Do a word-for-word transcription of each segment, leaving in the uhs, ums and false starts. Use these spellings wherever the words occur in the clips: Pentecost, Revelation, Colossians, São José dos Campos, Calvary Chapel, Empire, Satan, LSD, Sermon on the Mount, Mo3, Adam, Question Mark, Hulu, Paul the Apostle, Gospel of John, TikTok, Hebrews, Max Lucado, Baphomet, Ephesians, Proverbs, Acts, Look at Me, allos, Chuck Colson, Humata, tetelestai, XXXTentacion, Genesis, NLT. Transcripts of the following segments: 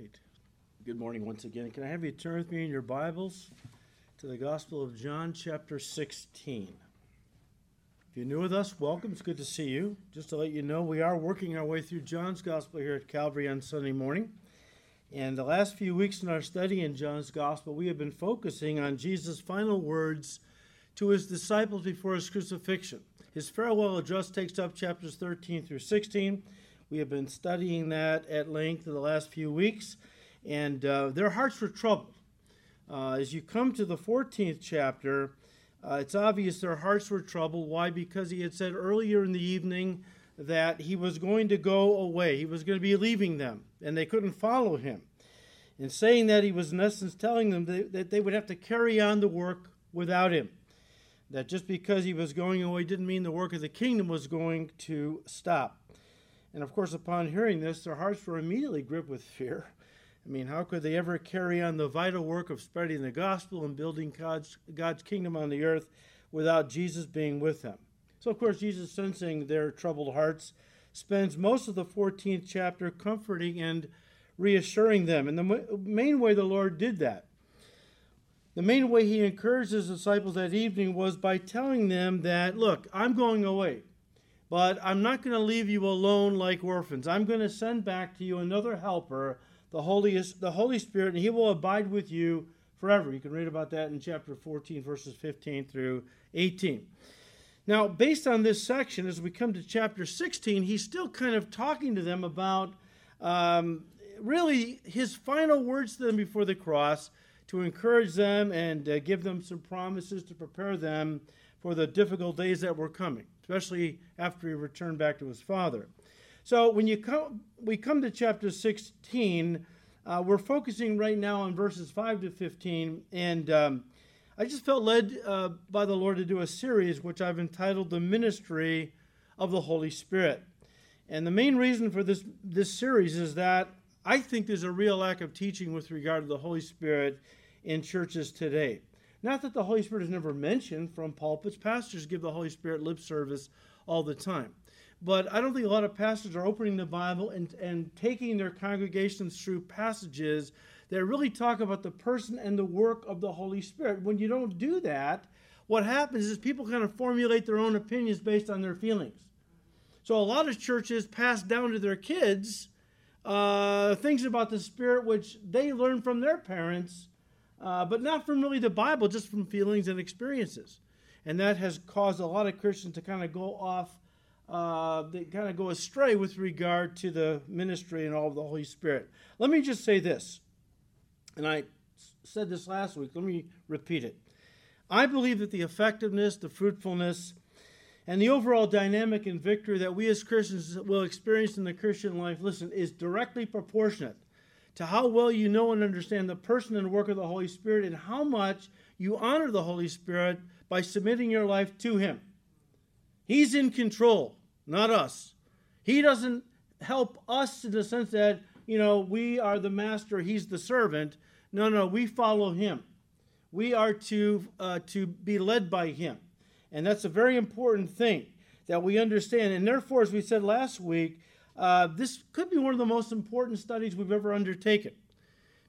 right. Good morning once again. Can I have you turn with me in your Bibles to the Gospel of John, chapter sixteen. If you're new with us, welcome. It's good to see you. Just to let you know, we are working our way through John's Gospel here at Calvary on Sunday morning. And the last few weeks in our study in John's Gospel, we have been focusing on Jesus' final words to his disciples before his crucifixion. His farewell address takes up chapters thirteen through sixteen. We have been studying that at length in the last few weeks, and uh, their hearts were troubled. Uh, as you come to the fourteenth chapter, uh, it's obvious their hearts were troubled. Why? Because he had said earlier in the evening that he was going to go away. He was going to be leaving them, and they couldn't follow him. In saying that, he was in essence telling them that they would have to carry on the work without him. That just because he was going away didn't mean the work of the kingdom was going to stop. And of course, upon hearing this, their hearts were immediately gripped with fear. I mean, how could they ever carry on the vital work of spreading the gospel and building God's, God's kingdom on the earth without Jesus being with them? So, of course, Jesus, sensing their troubled hearts, spends most of the fourteenth chapter comforting and reassuring them. And the main way the Lord did that, the main way he encouraged his disciples that evening, was by telling them that, look, I'm going away, but I'm not going to leave you alone like orphans. I'm going to send back to you another helper, the Holy, the Holy Spirit, and he will abide with you forever. You can read about that in chapter fourteen, verses fifteen through eighteen. Now, based on this section, as we come to chapter sixteen, he's still kind of talking to them about um, really his final words to them before the cross, to encourage them and uh, give them some promises to prepare them for the difficult days that were coming, especially after he returned back to his Father. So when you come, we come to chapter sixteen, uh, we're focusing right now on verses five to fifteen, and um, I just felt led uh, by the Lord to do a series which I've entitled The Ministry of the Holy Spirit. And the main reason for this, this series is that I think there's a real lack of teaching with regard to the Holy Spirit in churches today. Not that the Holy Spirit is never mentioned from pulpits. Pastors give the Holy Spirit lip service all the time. But I don't think a lot of pastors are opening the Bible and, and taking their congregations through passages that really talk about the person and the work of the Holy Spirit. When you don't do that, what happens is people kind of formulate their own opinions based on their feelings. So a lot of churches pass down to their kids uh, things about the Spirit which they learn from their parents, Uh, but not from really the Bible, just from feelings and experiences. And that has caused a lot of Christians to kind of go off, uh, they kind of go astray with regard to the ministry and all of the Holy Spirit. Let me just say this, and I said this last week, let me repeat it. I believe that the effectiveness, the fruitfulness, and the overall dynamic and victory that we as Christians will experience in the Christian life, listen, is directly proportionate to how well you know and understand the person and work of the Holy Spirit, and how much you honor the Holy Spirit by submitting your life to him. He's in control, not us. He doesn't help us in the sense that, you know, we are the master, he's the servant. No, no, we follow him. We are to, uh, to be led by him. And that's a very important thing that we understand. And therefore, as we said last week, Uh, this could be one of the most important studies we've ever undertaken,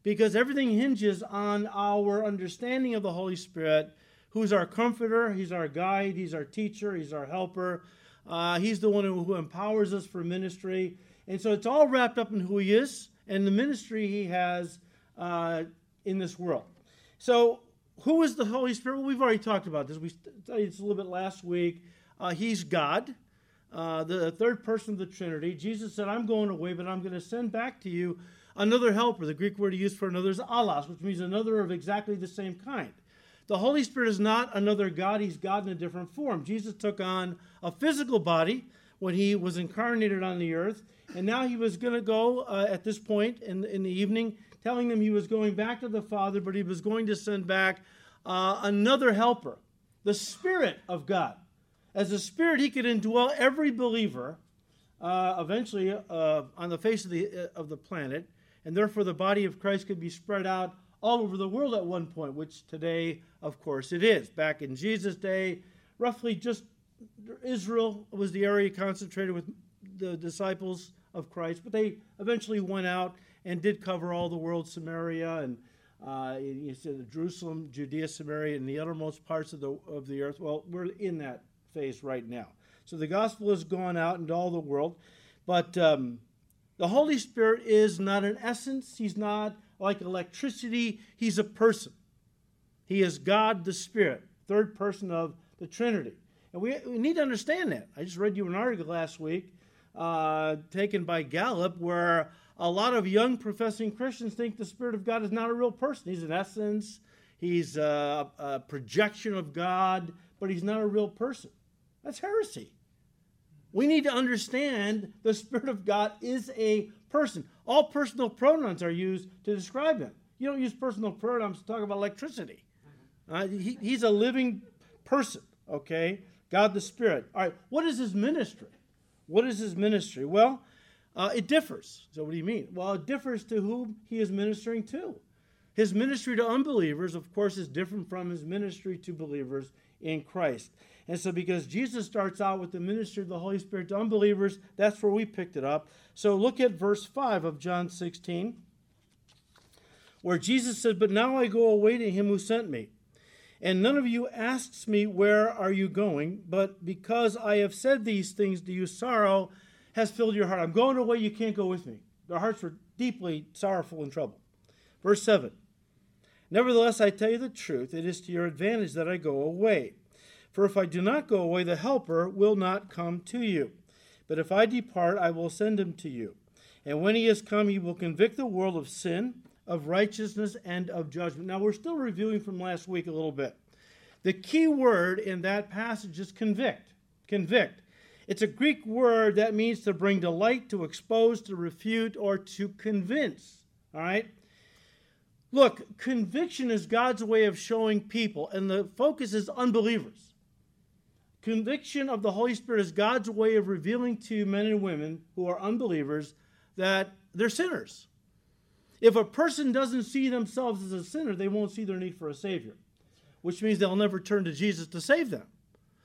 because everything hinges on our understanding of the Holy Spirit, who's our comforter, he's our guide, he's our teacher, he's our helper. Uh, he's the one who, who empowers us for ministry. And so it's all wrapped up in who he is and the ministry he has uh, in this world. So who is the Holy Spirit? Well, we've already talked about this. We studied this a little bit last week. Uh, he's God. Uh, the third person of the Trinity. Jesus said, I'm going away, but I'm going to send back to you another helper. The Greek word he used for another is allos, which means another of exactly the same kind. The Holy Spirit is not another God. He's God in a different form. Jesus took on a physical body when he was incarnated on the earth, and now he was going to go uh, at this point in, in the evening, telling them he was going back to the Father, but he was going to send back uh, another helper, the Spirit of God. As a Spirit, he could indwell every believer uh, eventually uh, on the face of the, uh, of the planet, and therefore the body of Christ could be spread out all over the world at one point, which today, of course, it is. Back in Jesus' day, roughly just Israel was the area concentrated with the disciples of Christ, but they eventually went out and did cover all the world, Samaria, and uh, you said Jerusalem, Judea, Samaria, and the uttermost parts of the, of the earth. Well, we're in that phase right now. So the gospel has gone out into all the world, but um, the Holy Spirit is not an essence. He's not like electricity. He's a person. He is God the Spirit, third person of the Trinity. And we, we need to understand that. I just read you an article last week uh, taken by Gallup where a lot of young professing Christians think the Spirit of God is not a real person. He's an essence. He's a, a projection of God, but he's not a real person. That's heresy. We need to understand the Spirit of God is a person. All personal pronouns are used to describe him. You don't use personal pronouns to talk about electricity. Uh, he, he's a living person, okay? God the Spirit. All right, what is his ministry? What is his ministry? Well, uh, it differs. So what do you mean? Well, it differs to whom he is ministering to. His ministry to unbelievers, of course, is different from his ministry to believers in Christ. And so because Jesus starts out with the ministry of the Holy Spirit to unbelievers, that's where we picked it up. So look at verse five of John sixteen, where Jesus said, "But now I go away to him who sent me. And none of you asks me, where are you going? But because I have said these things to you, sorrow has filled your heart." I'm going away, you can't go with me. Their hearts were deeply sorrowful and troubled. Verse seven, "Nevertheless, I tell you the truth, it is to your advantage that I go away. For if I do not go away, the Helper will not come to you. But if I depart, I will send him to you. And when he has come, he will convict the world of sin, of righteousness, and of judgment." Now, we're still reviewing from last week a little bit. The key word in that passage is convict. Convict. It's a Greek word that means to bring to light, to expose, to refute, or to convince. All right? Look, conviction is God's way of showing people, and the focus is unbelievers. Conviction of the Holy Spirit is God's way of revealing to men and women who are unbelievers that they're sinners. If a person doesn't see themselves as a sinner, they won't see their need for a Savior, which means they'll never turn to Jesus to save them.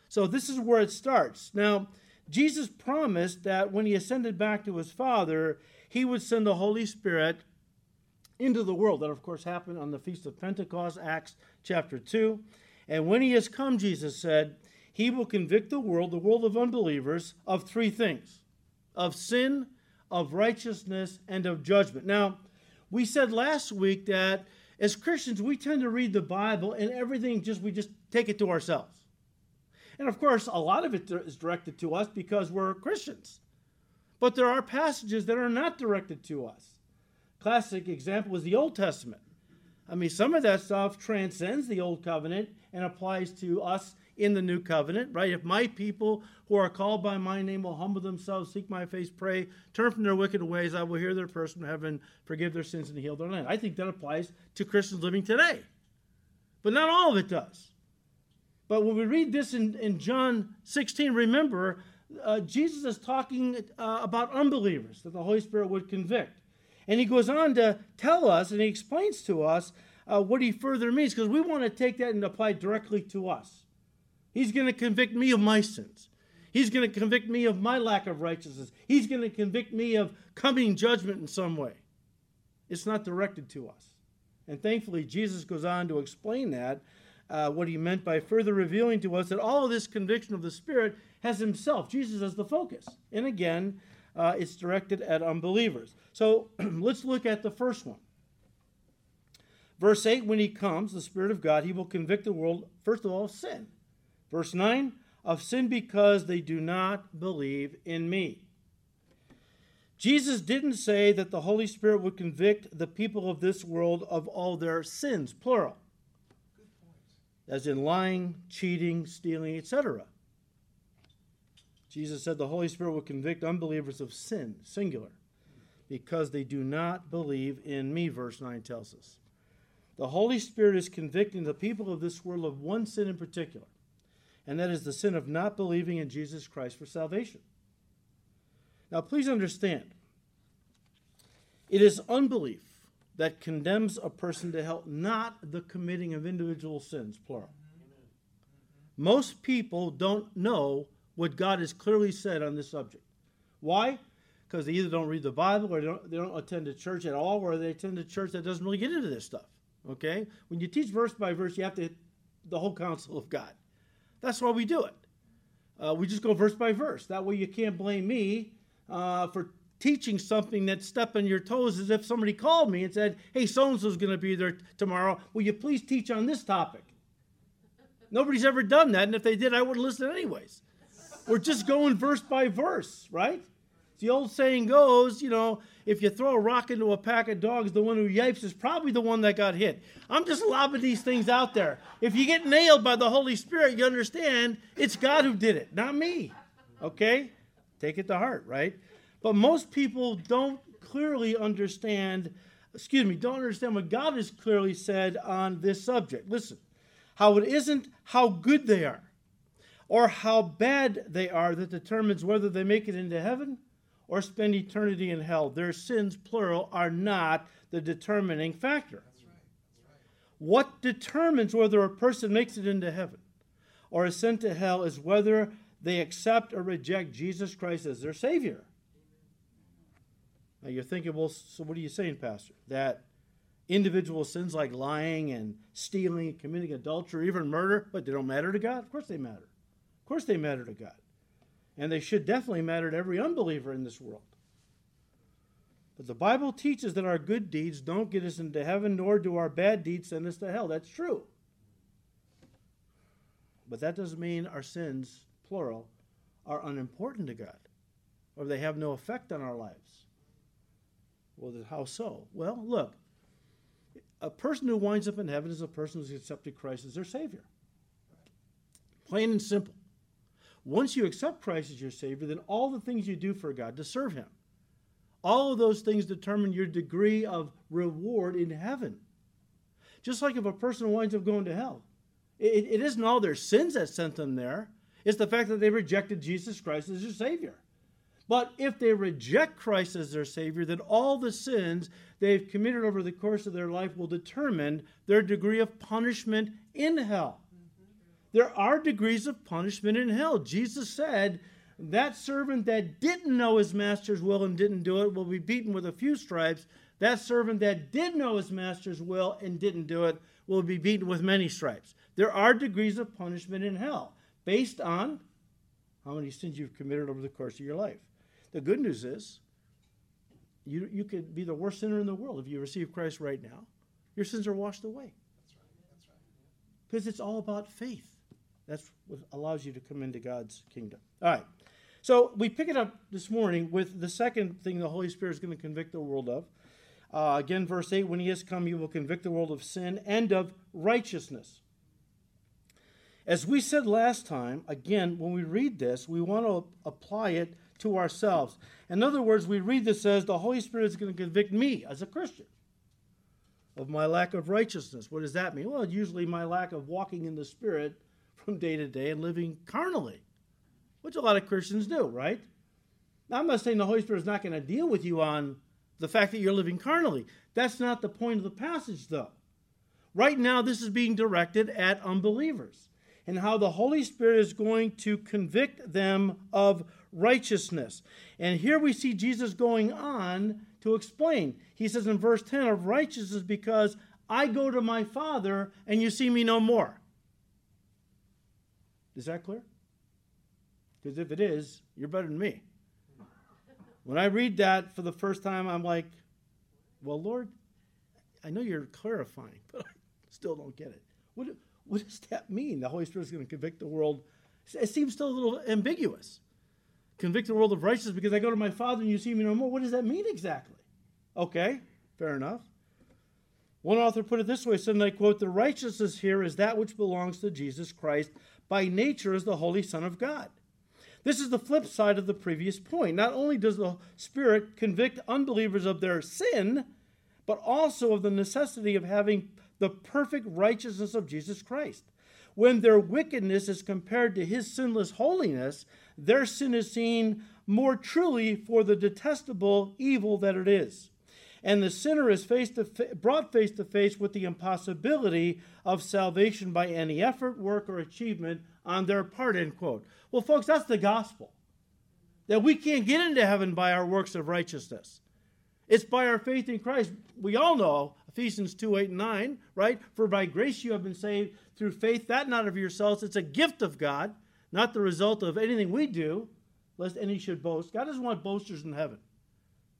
So this is where it starts. Now, Jesus promised that when he ascended back to his Father, he would send the Holy Spirit into the world. That, of course, happened on the Feast of Pentecost, Acts chapter two. "And when he has come," Jesus said, "he will convict the world, the world of unbelievers, of three things: of sin, of righteousness, and of judgment." Now, we said last week that as Christians, we tend to read the Bible and everything just we just take it to ourselves. And of course, a lot of it is directed to us because we're Christians. But there are passages that are not directed to us. Classic example is the Old Testament. I mean, some of that stuff transcends the Old Covenant and applies to us in the new covenant, right? "If my people who are called by my name will humble themselves, seek my face, pray, turn from their wicked ways, I will hear their prayers from heaven, forgive their sins, and heal their land." I think that applies to Christians living today. But not all of it does. But when we read this in, in John sixteen, remember, uh, Jesus is talking uh, about unbelievers, that the Holy Spirit would convict. And he goes on to tell us, and he explains to us uh, what he further means, because we want to take that and apply directly to us. He's going to convict me of my sins. He's going to convict me of my lack of righteousness. He's going to convict me of coming judgment in some way. It's not directed to us. And thankfully, Jesus goes on to explain that, uh, what he meant by further revealing to us that all of this conviction of the Spirit has himself, Jesus, as the focus. And again, uh, it's directed at unbelievers. So let's look at the first one. Verse eight, "When he comes, the Spirit of God, he will convict the world, first of all, of sin." Verse nine, "Of sin because they do not believe in me." Jesus didn't say that the Holy Spirit would convict the people of this world of all their sins, plural, as in lying, cheating, stealing, et cetera. Jesus said the Holy Spirit will convict unbelievers of sin, singular, because they do not believe in me, verse nine tells us. The Holy Spirit is convicting the people of this world of one sin in particular, and that is the sin of not believing in Jesus Christ for salvation. Now, please understand, it is unbelief that condemns a person to hell, not the committing of individual sins, plural. Amen. Most people don't know what God has clearly said on this subject. Why? because they either don't read the Bible or they don't, they don't attend a church at all, or they attend a church that doesn't really get into this stuff, okay? When you teach verse by verse, you have to hit the whole counsel of God. That's why we do it. Uh, we just go verse by verse. That way you can't blame me uh, for teaching something that's stepping your toes, as if somebody called me and said, hey, so-and-so's going to be there t- tomorrow. Will you please teach on this topic? Nobody's ever done that, and if they did, I would listen anyways. We're just going verse by verse, right? The old saying goes, you know, if you throw a rock into a pack of dogs, the one who yipes is probably the one that got hit. I'm just lobbing these things out there. If you get nailed by the Holy Spirit, you understand it's God who did it, not me. Okay? Take it to heart, right? But most people don't clearly understand, excuse me, don't understand what God has clearly said on this subject. Listen, how it isn't how good they are or how bad they are that determines whether they make it into heaven or spend eternity in hell. Their sins, plural, are not the determining factor. That's right. That's right. What determines whether a person makes it into heaven or is sent to hell is whether they accept or reject Jesus Christ as their Savior. Now you're thinking, well, so what are you saying, Pastor? That individual sins like lying and stealing, committing adultery, even murder, but they don't matter to God? Of course they matter. Of course they matter to God. And they should definitely matter to every unbeliever in this world. But the Bible teaches that our good deeds don't get us into heaven, nor do our bad deeds send us to hell. That's true. But that doesn't mean our sins, plural, are unimportant to God, or they have no effect on our lives. Well, then how so? Well, look, a person who winds up in heaven is a person who's accepted Christ as their Savior. Plain and simple. Once you accept Christ as your Savior, then all the things you do for God to serve Him, all of those things determine your degree of reward in heaven. Just like if a person winds up going to hell, it, it isn't all their sins that sent them there. It's the fact that they rejected Jesus Christ as their Savior. But if they reject Christ as their Savior, then all the sins they've committed over the course of their life will determine their degree of punishment in hell. There are degrees of punishment in hell. Jesus said, that servant that didn't know his master's will and didn't do it will be beaten with a few stripes. That servant that did know his master's will and didn't do it will be beaten with many stripes. There are degrees of punishment in hell based on how many sins you've committed over the course of your life. The good news is you, you could be the worst sinner in the world. If you receive Christ right now, your sins are washed away. That's right. That's right. Because it's all about faith. That's what allows you to come into God's kingdom. All right. So we pick it up this morning with the second thing the Holy Spirit is going to convict the world of. Uh, again, verse eight, when he has come, he will convict the world of sin and of righteousness. As we said last time, again, when we read this, we want to apply it to ourselves. In other words, we read this as the Holy Spirit is going to convict me as a Christian of my lack of righteousness. What does that mean? Well, usually my lack of walking in the Spirit from day to day and living carnally, which a lot of Christians do, right? Now, I'm not saying the Holy Spirit is not going to deal with you on the fact that you're living carnally. That's not the point of the passage, though. Right now, this is being directed at unbelievers and how the Holy Spirit is going to convict them of righteousness. And here we see Jesus going on to explain. He says in verse ten, of righteousness because I go to my Father and you see me no more. Is that clear? Because if it is, you're better than me. When I read that for the first time, I'm like, well, Lord, I know you're clarifying, but I still don't get it. What, what does that mean? The Holy Spirit's going to convict the world. It seems still a little ambiguous. Convict the world of righteousness because I go to my Father and you see me no more. What does that mean exactly? Okay, fair enough. One author put it this way, said, and I quote, the righteousness here is that which belongs to Jesus Christ by nature as the Holy Son of God. This is the flip side of the previous point. Not only does the Spirit convict unbelievers of their sin, but also of the necessity of having the perfect righteousness of Jesus Christ. When their wickedness is compared to his sinless holiness, their sin is seen more truly for the detestable evil that it is. And the sinner is face to fa- brought face to face with the impossibility of salvation by any effort, work, or achievement on their part, end quote. Well, folks, that's the gospel. that we can't get into heaven by our works of righteousness. It's by our faith in Christ. We all know Ephesians two, eight, and nine, right? For by grace you have been saved through faith, that not of yourselves. It's a gift of God, not the result of anything we do, lest any should boast. God doesn't want boasters in heaven.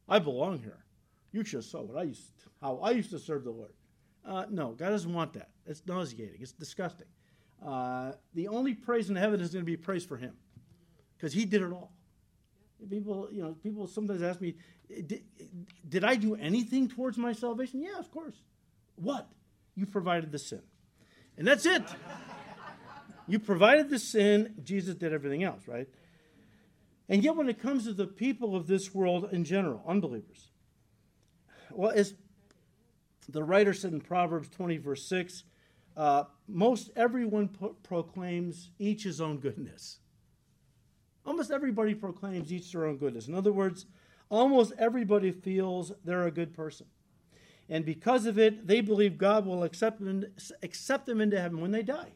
I belong here. You should have saw what I used to, how I used to serve the Lord. Uh, no, God doesn't want that. It's nauseating. It's disgusting. Uh, the only praise in heaven is going to be praise for him, because he did it all. People, you know, people sometimes ask me, did, did I do anything towards my salvation? Yeah, of course. What? You provided the sin. And that's it. You provided the sin. Jesus did everything else, right? And yet when it comes to the people of this world in general, unbelievers, well, as the writer said in Proverbs twenty, verse six, uh, most everyone pro- proclaims each his own goodness. Almost everybody proclaims each their own goodness. In other words, almost everybody feels they're a good person. And because of it, they believe God will accept them, accept them into heaven when they die.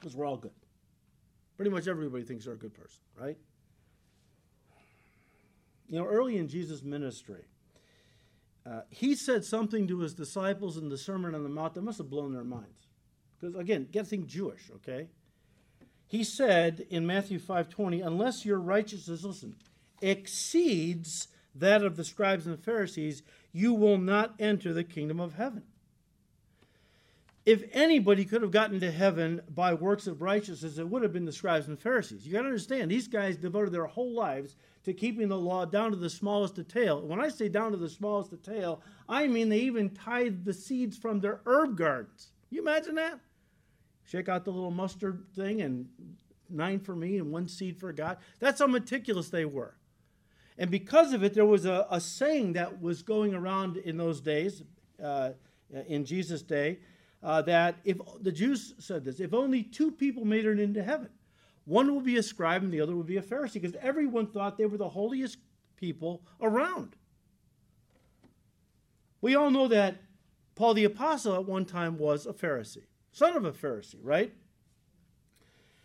Because we're all good. Pretty much everybody thinks they're a good person, right? You know, early in Jesus' ministry, uh, he said something to his disciples in the Sermon on the Mount that must have blown their minds. Because, again, getting Jewish, okay? He said in Matthew five twenty, unless your righteousness, listen, exceeds that of the scribes and Pharisees, you will not enter the kingdom of heaven. If anybody could have gotten to heaven by works of righteousness, it would have been the scribes and Pharisees. You got to understand, these guys devoted their whole lives to keeping the law down to the smallest detail. When I say down to the smallest detail, I mean they even tithed the seeds from their herb gardens. Can you imagine that? Shake out the little mustard thing, and nine for me and one seed for God. That's how meticulous they were. And because of it, there was a, a saying that was going around in those days, uh, in Jesus' day, uh, that if the Jews said this, if only two people made it into heaven, one would be a scribe and the other would be a Pharisee, because everyone thought they were the holiest people around. We all know that Paul the Apostle at one time was a Pharisee. Son of a Pharisee, right?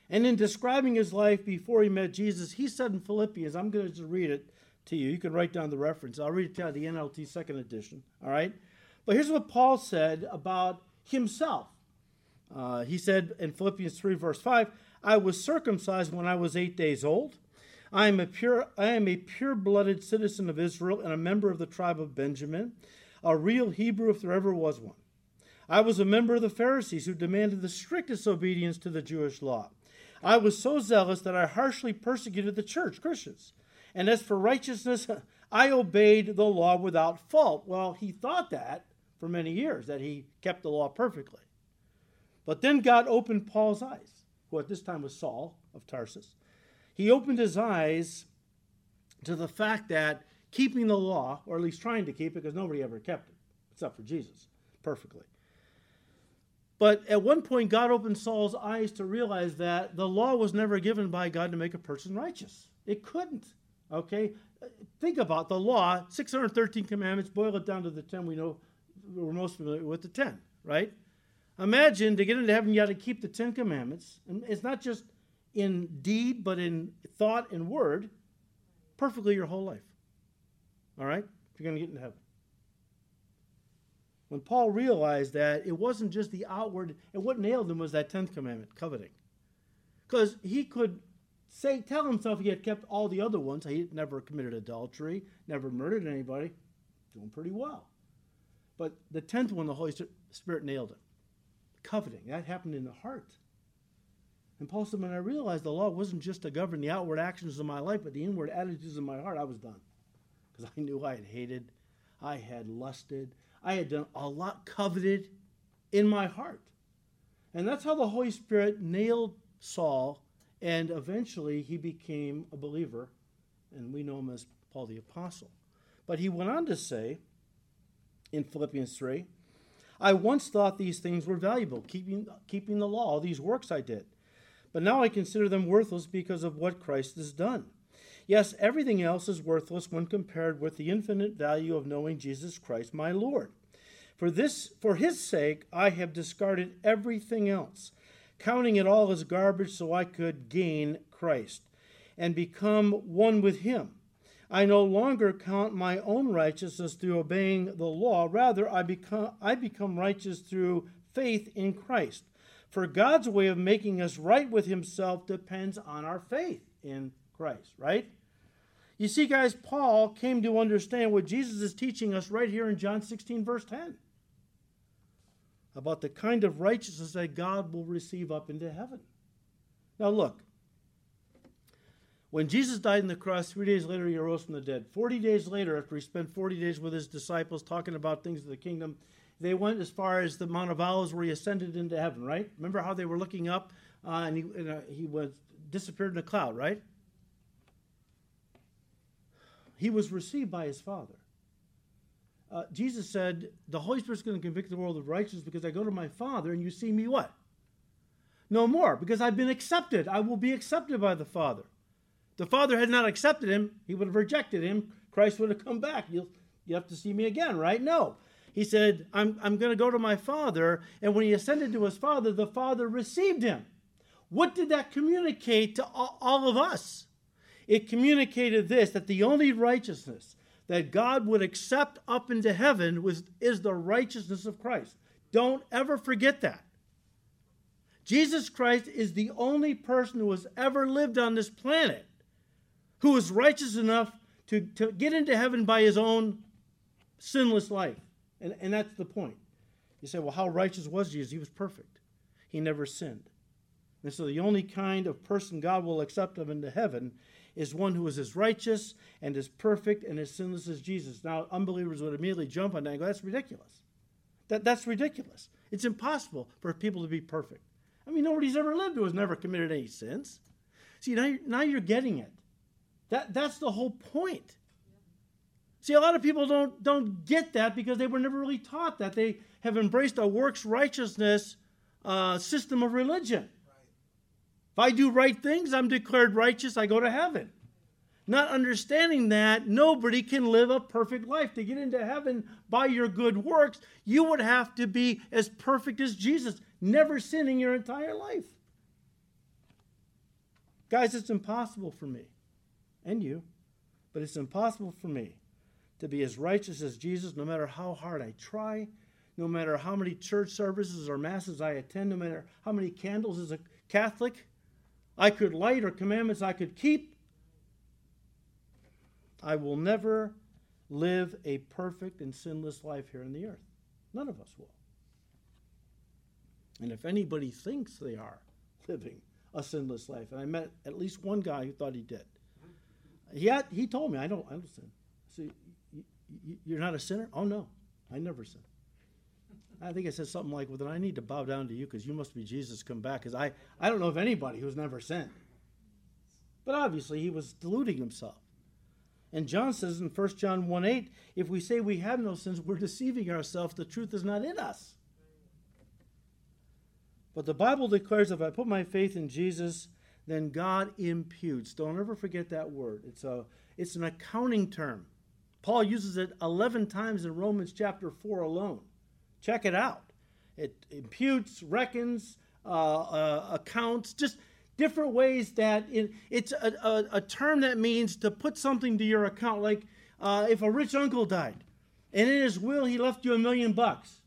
And in describing his life before he met Jesus, he said in Philippians, I'm going to just read it to you. You can write down the reference. I'll read it down, the N L T second edition, all right? But here's what Paul said about himself. Uh, he said in Philippians three, verse five, I was circumcised when I was eight days old. I am a pure, I am a pure-blooded citizen of Israel and a member of the tribe of Benjamin, a real Hebrew if there ever was one. I was a member of the Pharisees who demanded the strictest obedience to the Jewish law. I was so zealous that I harshly persecuted the church, Christians. And as for righteousness, I obeyed the law without fault. Well, he thought that for many years, that he kept the law perfectly. But then God opened Paul's eyes, who at this time was Saul of Tarsus. He opened his eyes to the fact that keeping the law, or at least trying to keep it, because nobody ever kept it, except for Jesus, perfectly. But at one point, God opened Saul's eyes to realize that the law was never given by God to make a person righteous. It couldn't, okay? Think about the law, six hundred thirteen commandments, boil it down to the ten we know, we're most familiar with the ten, right? Imagine to get into heaven, you got to keep the Ten Commandments. And it's not just in deed, but in thought and word, perfectly your whole life, all right? If you're going to get into heaven. When Paul realized that, it wasn't just the outward, and what nailed him was that tenth commandment, coveting. Because he could say, tell himself he had kept all the other ones. He had never committed adultery, never murdered anybody. Doing pretty well. But the tenth one, the Holy Spirit nailed him. Coveting, that happened in the heart. And Paul said, when I realized the law wasn't just to govern the outward actions of my life, but the inward attitudes of my heart, I was done. Because I knew I had hated, I had lusted, I had done a lot coveted in my heart. And that's how the Holy Spirit nailed Saul, and eventually he became a believer, and we know him as Paul the Apostle. But he went on to say, in Philippians three, I once thought these things were valuable, keeping, keeping the law, all these works I did. But now I consider them worthless because of what Christ has done. Yes, everything else is worthless when compared with the infinite value of knowing Jesus Christ, my Lord. For this, for his sake, I have discarded everything else, counting it all as garbage so I could gain Christ and become one with him. I no longer count my own righteousness through obeying the law. Rather, I become, I become righteous through faith in Christ. For God's way of making us right with himself depends on our faith in Christ, right? You see, guys, Paul came to understand what Jesus is teaching us right here in John sixteen, verse ten, about the kind of righteousness that God will receive up into heaven. Now, look. When Jesus died on the cross, three days later, he rose from the dead. Forty days later, after he spent forty days with his disciples talking about things of the kingdom, they went as far as the Mount of Olives where he ascended into heaven, right? Remember how they were looking up uh, and he, and, uh, he was disappeared in a cloud, right? He was received by his Father. Uh, Jesus said, the Holy Spirit's going to convict the world of righteousness because I go to my Father and you see me what? No more, because I've been accepted. I will be accepted by the Father. The Father had not accepted him, he would have rejected him. Christ would have come back. You'll, you have to see me again, right? No. He said, I'm, I'm going to go to my Father. And when he ascended to his Father, the Father received him. What did that communicate to all, all of us? It communicated this, that the only righteousness that God would accept up into heaven was, is the righteousness of Christ. Don't ever forget that. Jesus Christ is the only person who has ever lived on this planet who was righteous enough to, to get into heaven by his own sinless life. And, and that's the point. You say, well, how righteous was Jesus? He was perfect. He never sinned. And so the only kind of person God will accept him into heaven is one who is as righteous and as perfect and as sinless as Jesus. Now, unbelievers would immediately jump on that and go, that's ridiculous. That, that's ridiculous. It's impossible for people to be perfect. I mean, nobody's ever lived who has never committed any sins. See, now you're, now you're getting it. That, that's the whole point. See, a lot of people don't, don't get that because they were never really taught that. They have embraced a works righteousness uh, system of religion. Right. If I do right things, I'm declared righteous, I go to heaven. Not understanding that nobody can live a perfect life. To get into heaven by your good works, you would have to be as perfect as Jesus, never sinning your entire life. Guys, it's impossible for me. And you, but it's impossible for me to be as righteous as Jesus no matter how hard I try, no matter how many church services or masses I attend, no matter how many candles as a Catholic I could light or commandments I could keep. I will never live a perfect and sinless life here on the earth. None of us will. And if anybody thinks they are living a sinless life, and I met at least one guy who thought he did, Yet he told me, I don't, I don't sin. See, you, you, you're not a sinner? Oh, no, I never sin. I think I said something like, well, then I need to bow down to you because you must be Jesus come back, because I, I don't know of anybody who's never sinned. But obviously he was deluding himself. And John says in First John one eight, if we say we have no sins, we're deceiving ourselves. The truth is not in us. But the Bible declares, if I put my faith in Jesus, then God imputes. Don't ever forget that word. It's a, it's an accounting term. Paul uses it eleven times in Romans chapter four alone. Check it out. It imputes, reckons, uh, uh, accounts, just different ways that it, it's a, a, a term that means to put something to your account. Like uh, if a rich uncle died, and in his will he left you a million bucks,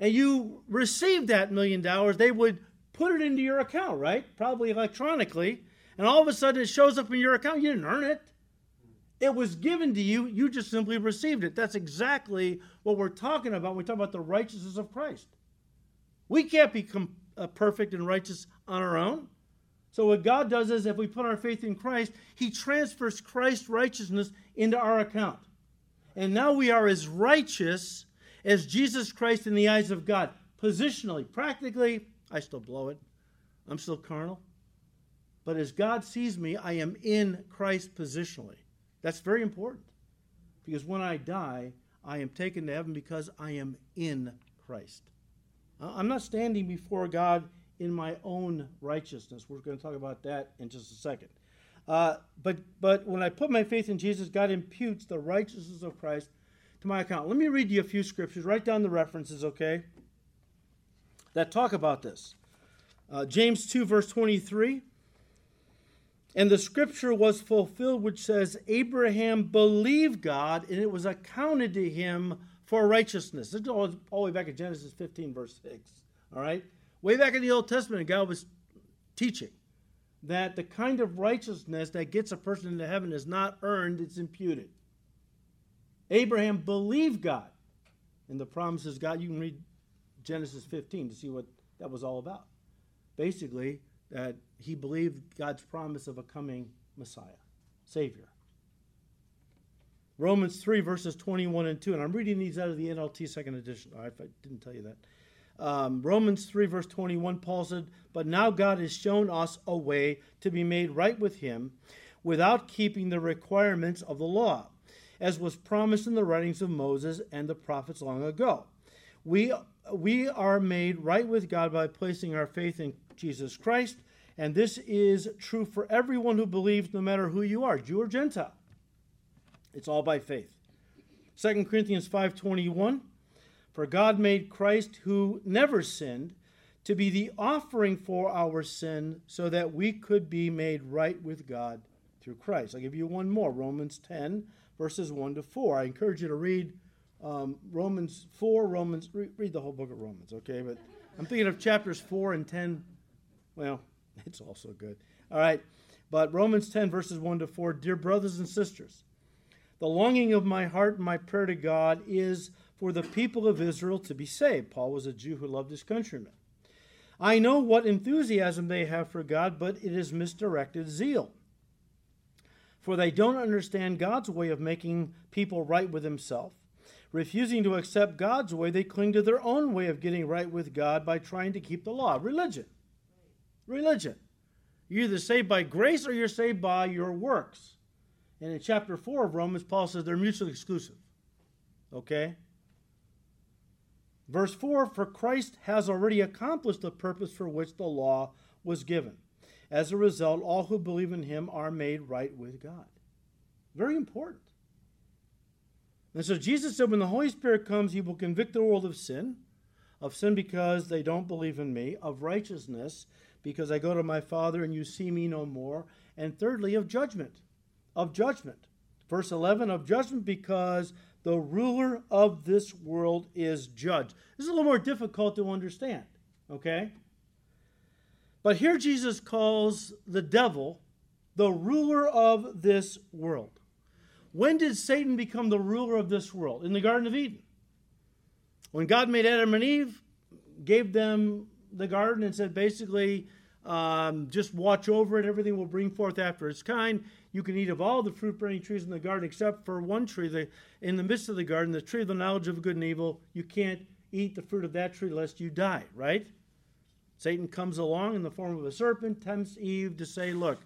and you received that million dollars, they would put it into your account, right? Probably electronically. And all of a sudden it shows up in your account. You didn't earn it. It was given to you. You just simply received it. That's exactly what we're talking about when we talk about the righteousness of Christ. We can't become uh, perfect and righteous on our own. So what God does is if we put our faith in Christ, he transfers Christ's righteousness into our account. And now we are as righteous as Jesus Christ in the eyes of God. Positionally, practically, I still blow it. I'm still carnal. But as God sees me, I am in Christ positionally. That's very important. Because when I die, I am taken to heaven because I am in Christ. I'm not standing before God in my own righteousness. We're going to talk about that in just a second. Uh, but, but when I put my faith in Jesus, God imputes the righteousness of Christ to my account. Let me read you a few scriptures. Write down the references, okay? That talk about this. Uh, James two, verse twenty-three. And the scripture was fulfilled, which says, Abraham believed God, and it was accounted to him for righteousness. This is all the way back in Genesis fifteen, verse six. All right? Way back in the Old Testament, God was teaching that the kind of righteousness that gets a person into heaven is not earned, it's imputed. Abraham believed God, and the promises God. You can read Genesis fifteen to see what that was all about. Basically, that he believed God's promise of a coming Messiah, Savior. Romans three, verses twenty-one and two, and I'm reading these out of the N L T second edition. All right, if I didn't tell you that. Um, Romans three, verse twenty-one, Paul said, but now God has shown us a way to be made right with him without keeping the requirements of the law, as was promised in the writings of Moses and the prophets long ago. We, we are made right with God by placing our faith in Jesus Christ, and this is true for everyone who believes, no matter who you are, Jew or Gentile. It's all by faith. Second Corinthians five twenty-one, for God made Christ, who never sinned, to be the offering for our sin, so that we could be made right with God through Christ. I'll give you one more, Romans ten, verses one to four. I encourage you to read um, Romans four, Romans, re- read the whole book of Romans, okay? But I'm thinking of chapters four and ten. Well, it's also good. All right, but Romans ten, verses one to four, dear brothers and sisters, the longing of my heart and my prayer to God is for the people of Israel to be saved. Paul was a Jew who loved his countrymen. I know what enthusiasm they have for God, but it is misdirected zeal. For they don't understand God's way of making people right with himself. Refusing to accept God's way, they cling to their own way of getting right with God by trying to keep the law. Religion. Religion. You're either saved by grace or you're saved by your works. And in chapter four of Romans, Paul says they're mutually exclusive. Okay? Verse four, for Christ has already accomplished the purpose for which the law was given. As a result, all who believe in him are made right with God. Very important. And so Jesus said, when the Holy Spirit comes, he will convict the world of sin, of sin because they don't believe in me, of righteousness because I go to my Father and you see me no more, and thirdly, of judgment, of judgment. Verse eleven, of judgment because the ruler of this world is judged. This is a little more difficult to understand, okay? But here Jesus calls the devil the ruler of this world. When did Satan become the ruler of this world? In the Garden of Eden. When God made Adam and Eve, gave them the garden and said, basically, um, just watch over it. Everything will bring forth after its kind. You can eat of all the fruit-bearing trees in the garden except for one tree. The, in the midst of the garden, the tree of the knowledge of good and evil, you can't eat the fruit of that tree lest you die, right? Satan comes along in the form of a serpent, tempts Eve to say, look,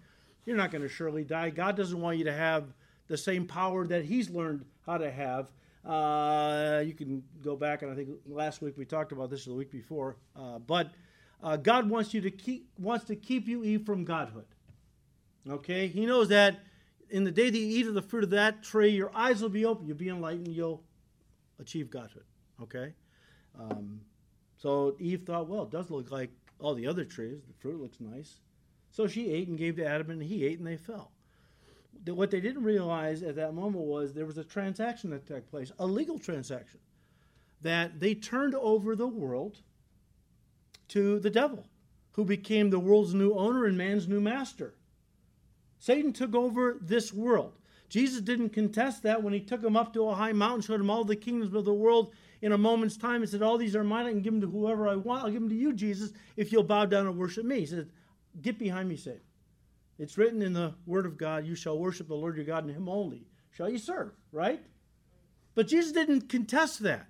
you're not going to surely die. God doesn't want you to have the same power that he's learned how to have. Uh, you can go back, and I think last week we talked about this, or the week before. Uh, but uh, God wants you to keep wants to keep you, Eve, from godhood. Okay? He knows that in the day that you eat of the fruit of that tree, your eyes will be open. You'll be enlightened. You'll achieve godhood. Okay? Um, so Eve thought, well, it does look like all the other trees, the fruit looks nice. So she ate and gave to Adam, and he ate, and they fell. What they didn't realize at that moment was there was a transaction that took place, a legal transaction, that they turned over the world to the devil, who became the world's new owner and man's new master. Satan took over this world. Jesus didn't contest that when he took him up to a high mountain, showed him all the kingdoms of the world in a moment's time and said, all these are mine, I can give them to whoever I want. I'll give them to you, Jesus, if you'll bow down and worship me. He said, get behind me, Satan. It's written in the word of God, you shall worship the Lord your God and him only shall you serve, right? But Jesus didn't contest that.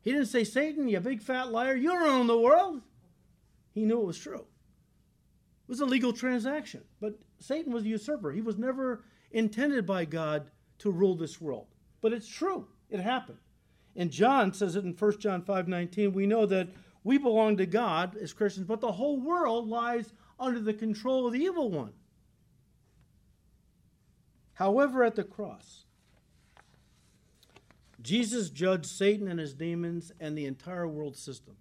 He didn't say, Satan, you big fat liar, you don't own the world. He knew it was true. It was a legal transaction, but Satan was a usurper. He was never intended by God to rule this world. But it's true. It happened. And John says it in First John five nineteen. We know that we belong to God as Christians, but the whole world lies under the control of the evil one. However, at the cross, Jesus judged Satan and his demons and the entire world system.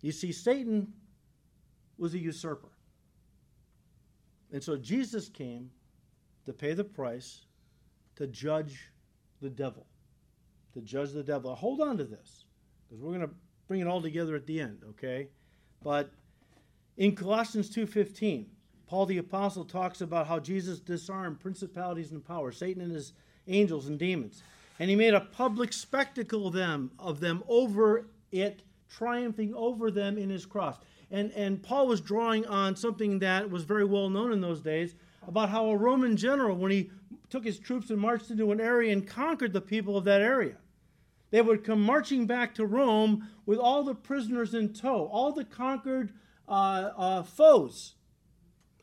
You see, Satan was a usurper. And so Jesus came to pay the price to judge the devil, to judge the devil. Hold on to this, because we're going to bring it all together at the end, okay? But in Colossians two fifteen, Paul the Apostle talks about how Jesus disarmed principalities and powers, Satan and his angels and demons. And he made a public spectacle of them, of them over it, triumphing over them in his cross. And, and Paul was drawing on something that was very well known in those days, about how a Roman general, when he took his troops and marched into an area and conquered the people of that area, they would come marching back to Rome with all the prisoners in tow, all the conquered uh, uh, foes.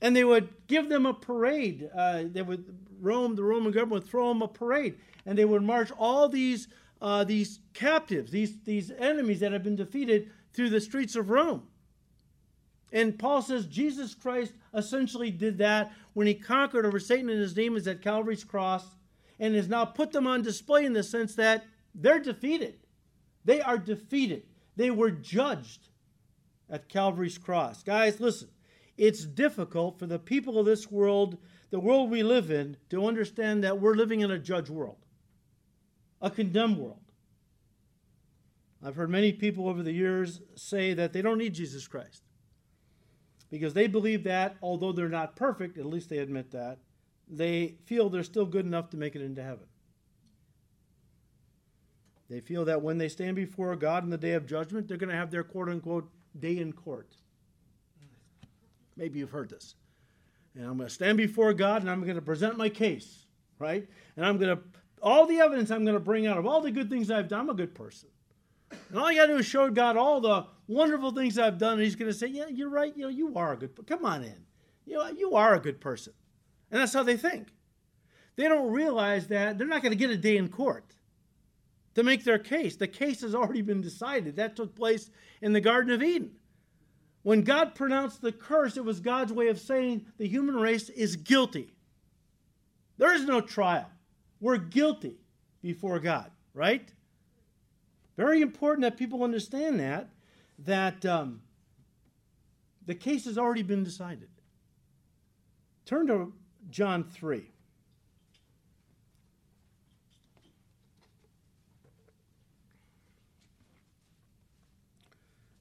And they would give them a parade. Uh, they would Rome, the Roman government would throw them a parade. And they would march all these uh, these captives, these, these enemies that had been defeated, through the streets of Rome. And Paul says Jesus Christ essentially did that when he conquered over Satan and his demons at Calvary's cross, and has now put them on display in the sense that they're defeated. They are defeated. They were judged at Calvary's cross. Guys, listen. It's difficult for the people of this world, the world we live in, to understand that we're living in a judged world, a condemned world. I've heard many people over the years say that they don't need Jesus Christ, because they believe that, although they're not perfect, at least they admit that, they feel they're still good enough to make it into heaven. They feel that when they stand before God in the day of judgment, they're going to have their quote-unquote day in court. Maybe you've heard this. And I'm going to stand before God, and I'm going to present my case, right? And I'm going to, all the evidence I'm going to bring out of all the good things I've done, I'm a good person. And all you got to do is show God all the wonderful things I've done, and he's going to say, yeah, you're right, you know, you are a good person. Come on in. You know, you are a good person. And that's how they think. They don't realize that they're not going to get a day in court to make their case. The case has already been decided. That took place in the Garden of Eden. When God pronounced the curse, it was God's way of saying the human race is guilty. There is no trial. We're guilty before God, right? Very important that people understand that, that um, the case has already been decided. Turn to John three.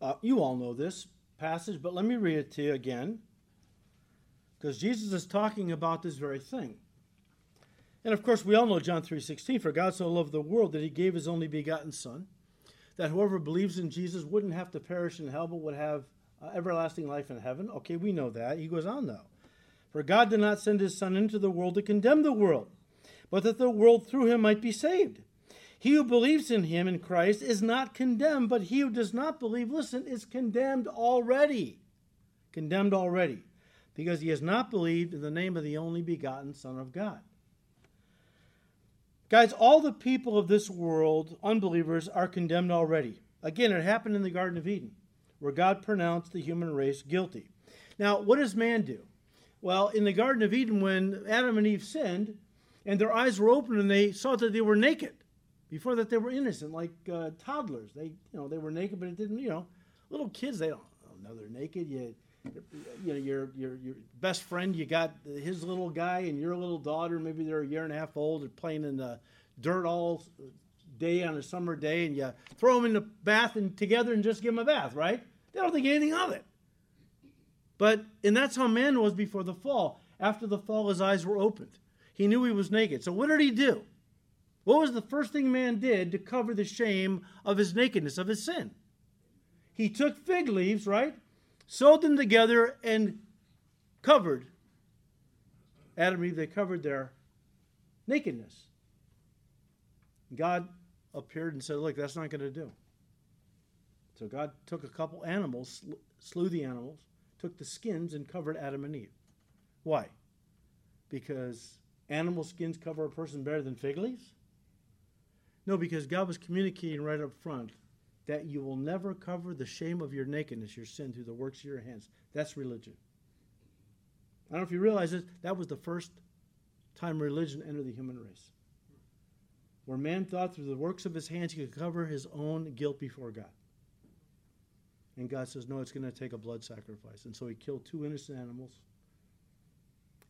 Uh, you all know this passage, but let me read it to you again, because Jesus is talking about this very thing. And of course, we all know John three sixteen, for God so loved the world that he gave his only begotten Son, that whoever believes in Jesus wouldn't have to perish in hell, but would have uh, everlasting life in heaven. Okay, we know that. He goes on, though. For God did not send his Son into the world to condemn the world, but that the world through him might be saved. He who believes in him, in Christ, is not condemned, but he who does not believe, listen, is condemned already. Condemned already, because he has not believed in the name of the only begotten Son of God. Guys, all the people of this world, unbelievers, are condemned already. Again, it happened in the Garden of Eden, where God pronounced the human race guilty. Now, what does man do? Well, in the Garden of Eden, when Adam and Eve sinned, and their eyes were open, and they saw that they were naked. Before that, they were innocent, like uh, toddlers. They, you know, they were naked, but it didn't, you know, little kids. They don't, don't know they're naked. You, you know, your your your best friend. You got his little guy and your little daughter. Maybe they're a year and a half old. They're playing in the dirt all day on a summer day, and you throw them in the bath and together and just give them a bath, right? They don't think anything of it. But and that's how man was before the fall. After the fall, his eyes were opened. He knew he was naked. So what did he do? What was the first thing man did to cover the shame of his nakedness, of his sin? He took fig leaves, right, sewed them together, and covered, Adam and Eve, they covered their nakedness. God appeared and said, look, that's not going to do. So God took a couple animals, slew the animals, took the skins, and covered Adam and Eve. Why? Because animal skins cover a person better than fig leaves? No, because God was communicating right up front that you will never cover the shame of your nakedness, your sin, through the works of your hands. That's religion. I don't know if you realize this, that was the first time religion entered the human race, where man thought through the works of his hands he could cover his own guilt before God. And God says, no, it's going to take a blood sacrifice. And so he killed two innocent animals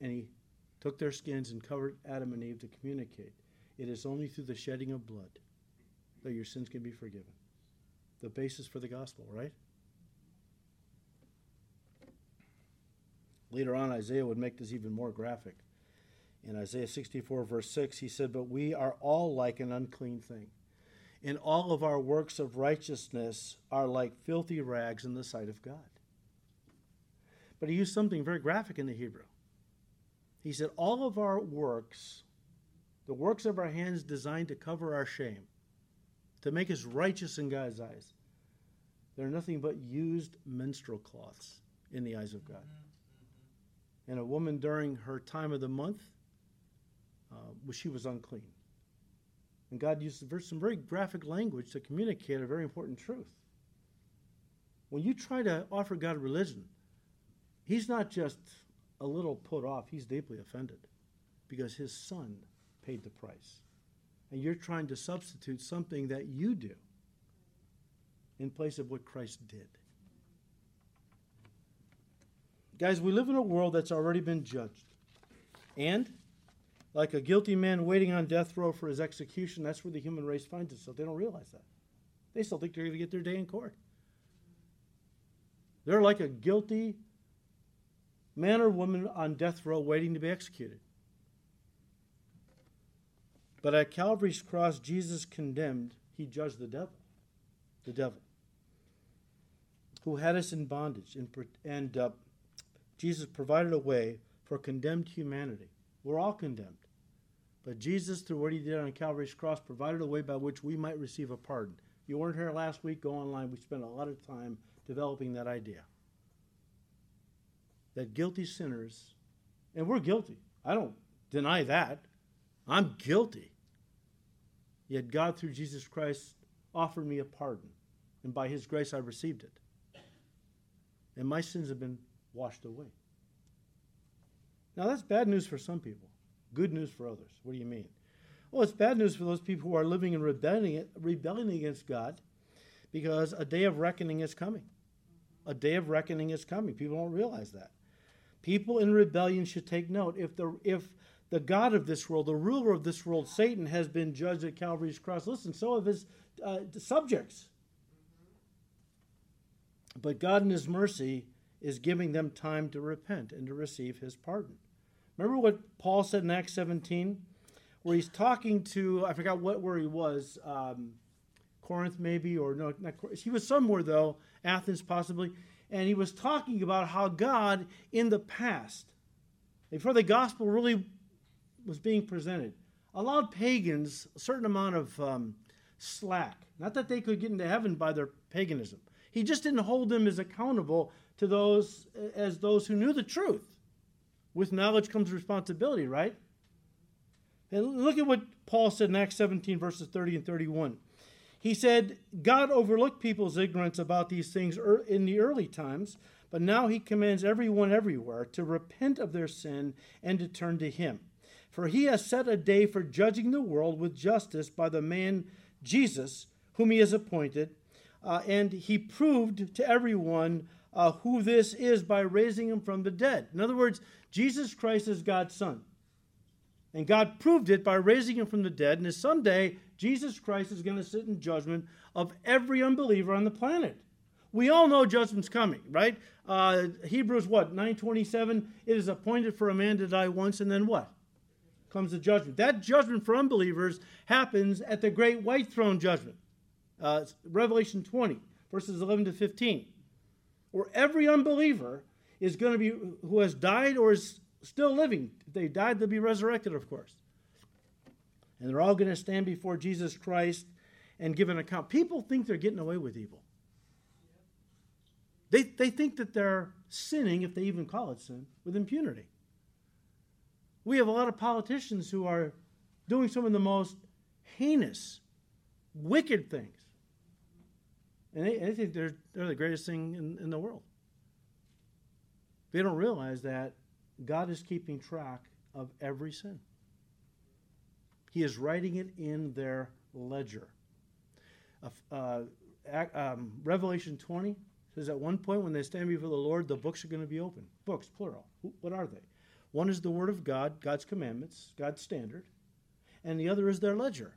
and he took their skins and covered Adam and Eve to communicate. It is only through the shedding of blood that your sins can be forgiven. The basis for the gospel, right? Later on, Isaiah would make this even more graphic. In Isaiah sixty-four, verse six, he said, "But we are all like an unclean thing, and all of our works of righteousness are like filthy rags in the sight of God." But he used something very graphic in the Hebrew. He said, all of our works, the works of our hands designed to cover our shame, to make us righteous in God's eyes, they're nothing but used menstrual cloths in the eyes of God. And a woman during her time of the month, uh, well, she was unclean. And God used some very graphic language to communicate a very important truth. When you try to offer God religion, he's not just a little put off. He's deeply offended because his son paid the price. And you're trying to substitute something that you do in place of what Christ did. Guys, we live in a world that's already been judged. And like a guilty man waiting on death row for his execution, that's where the human race finds itself. They don't realize that. They still think they're going to get their day in court. They're like a guilty man or woman on death row waiting to be executed. But at Calvary's cross, Jesus condemned, he judged the devil, the devil, who had us in bondage. And, and uh, Jesus provided a way for condemned humanity. We're all condemned. But Jesus, through what he did on Calvary's cross, provided a way by which we might receive a pardon. You weren't here last week, go online. We spent a lot of time developing that idea. That guilty sinners, and we're guilty. I don't deny that. I'm guilty. Yet God, through Jesus Christ, offered me a pardon. And by his grace, I received it. And my sins have been washed away. Now, that's bad news for some people. Good news for others. What do you mean? Well, it's bad news for those people who are living in rebellion, rebellion against God, because a day of reckoning is coming. A day of reckoning is coming. People don't realize that. People in rebellion should take note. If the if the God of this world, the ruler of this world, Satan, has been judged at Calvary's cross, listen, so have his uh, subjects. But God in his mercy is giving them time to repent and to receive his pardon. Remember what Paul said in Acts seventeen, where he's talking to, I forgot what where he was, um, Corinth maybe, or no, not Corinth. He was somewhere though, Athens possibly, and he was talking about how God in the past, before the gospel really was being presented, allowed pagans a certain amount of um, slack. Not that they could get into heaven by their paganism. He just didn't hold them as accountable to those as those who knew the truth. With knowledge comes responsibility, right? And look at what Paul said in Acts seventeen, verses thirty and thirty-one. He said, God overlooked people's ignorance about these things in the early times, but now he commands everyone everywhere to repent of their sin and to turn to him. For he has set a day for judging the world with justice by the man Jesus, whom he has appointed, uh, and he proved to everyone Uh, who this is by raising him from the dead. In other words, Jesus Christ is God's son. And God proved it by raising him from the dead. And someday, Jesus Christ is going to sit in judgment of every unbeliever on the planet. We all know judgment's coming, right? Uh, Hebrews, what, nine twenty-seven? It is appointed for a man to die once, and then what? Comes the judgment. That judgment for unbelievers happens at the Great White Throne Judgment. Uh, Revelation twenty, verses eleven to fifteen. Where every unbeliever is going to be, who has died or is still living, if they died, they'll be resurrected, of course. And they're all going to stand before Jesus Christ and give an account. People think they're getting away with evil. They, they think that they're sinning, if they even call it sin, with impunity. We have a lot of politicians who are doing some of the most heinous, wicked things. And they, they think they're, they're the greatest thing in, in the world. They don't realize that God is keeping track of every sin. He is writing it in their ledger. Uh, uh, um, Revelation twenty says at one point when they stand before the Lord, the books are going to be open. Books, plural. What are they? One is the Word of God, God's commandments, God's standard, and the other is their ledger,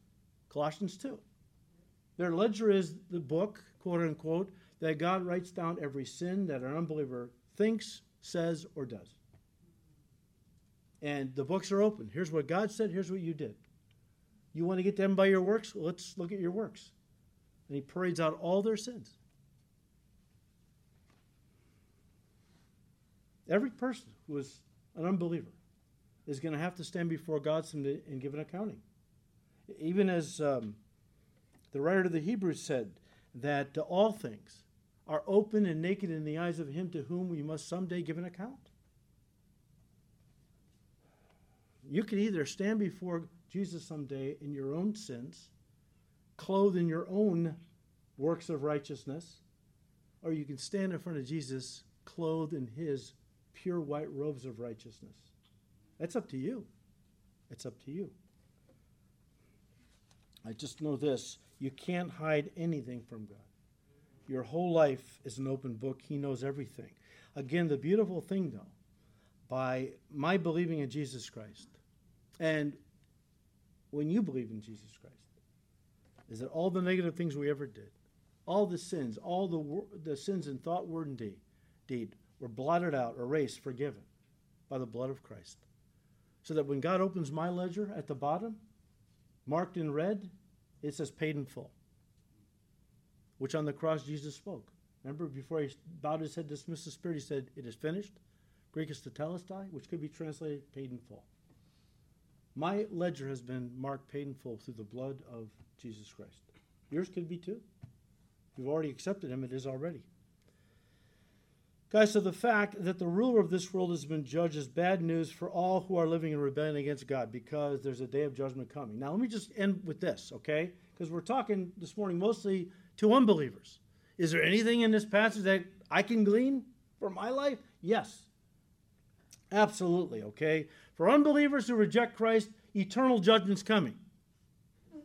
Colossians two. Their ledger is the book, quote unquote, that God writes down every sin that an unbeliever thinks, says, or does. And the books are open. Here's what God said, here's what you did. You want to get to heaven by your works? Let's look at your works. And he parades out all their sins. Every person who is an unbeliever is going to have to stand before God someday and give an accounting. Even as um, the writer to the Hebrews said, that uh, all things are open and naked in the eyes of him to whom we must someday give an account. You can either stand before Jesus someday in your own sins, clothed in your own works of righteousness, or you can stand in front of Jesus clothed in his pure white robes of righteousness. That's up to you. It's up to you. I just know this. You can't hide anything from God. Your whole life is an open book. He knows everything. Again, the beautiful thing, though, by my believing in Jesus Christ, and when you believe in Jesus Christ, is that all the negative things we ever did, all the sins, all the wor- the sins in thought, word, and deed, deed were blotted out, erased, forgiven by the blood of Christ. So that when God opens my ledger at the bottom, marked in red, it says paid in full, which on the cross Jesus spoke. Remember, before he bowed his head, dismissed the spirit, he said, it is finished. Greek is tetelestai, which could be translated paid in full. My ledger has been marked paid in full through the blood of Jesus Christ. Yours could be too. You've already accepted him. It is already. Guys, so the fact that the ruler of this world has been judged is bad news for all who are living in rebellion against God, because there's a day of judgment coming. Now, let me just end with this, okay? Because we're talking this morning mostly to unbelievers. Is there anything in this passage that I can glean for my life? Yes. Absolutely, okay? For unbelievers who reject Christ, eternal judgment's coming.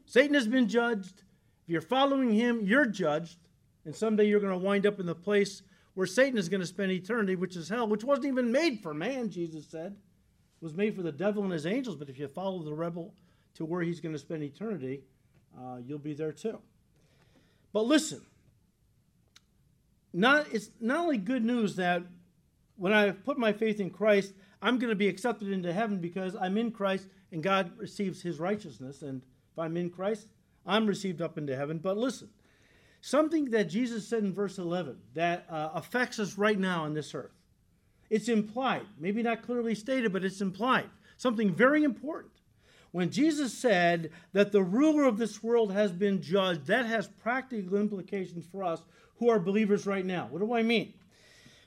Satan has been judged. If you're following him, you're judged. And someday you're going to wind up in the place where Satan is going to spend eternity, which is hell, which wasn't even made for man, Jesus said. It was made for the devil and his angels, but if you follow the rebel to where he's going to spend eternity, uh, you'll be there too. But listen, not it's not only good news that when I put my faith in Christ, I'm going to be accepted into heaven because I'm in Christ and God receives his righteousness. And if I'm in Christ, I'm received up into heaven. But listen, something that Jesus said in verse eleven that uh, affects us right now on this earth. It's implied, maybe not clearly stated, but it's implied. Something very important. When Jesus said that the ruler of this world has been judged, that has practical implications for us who are believers right now. What do I mean?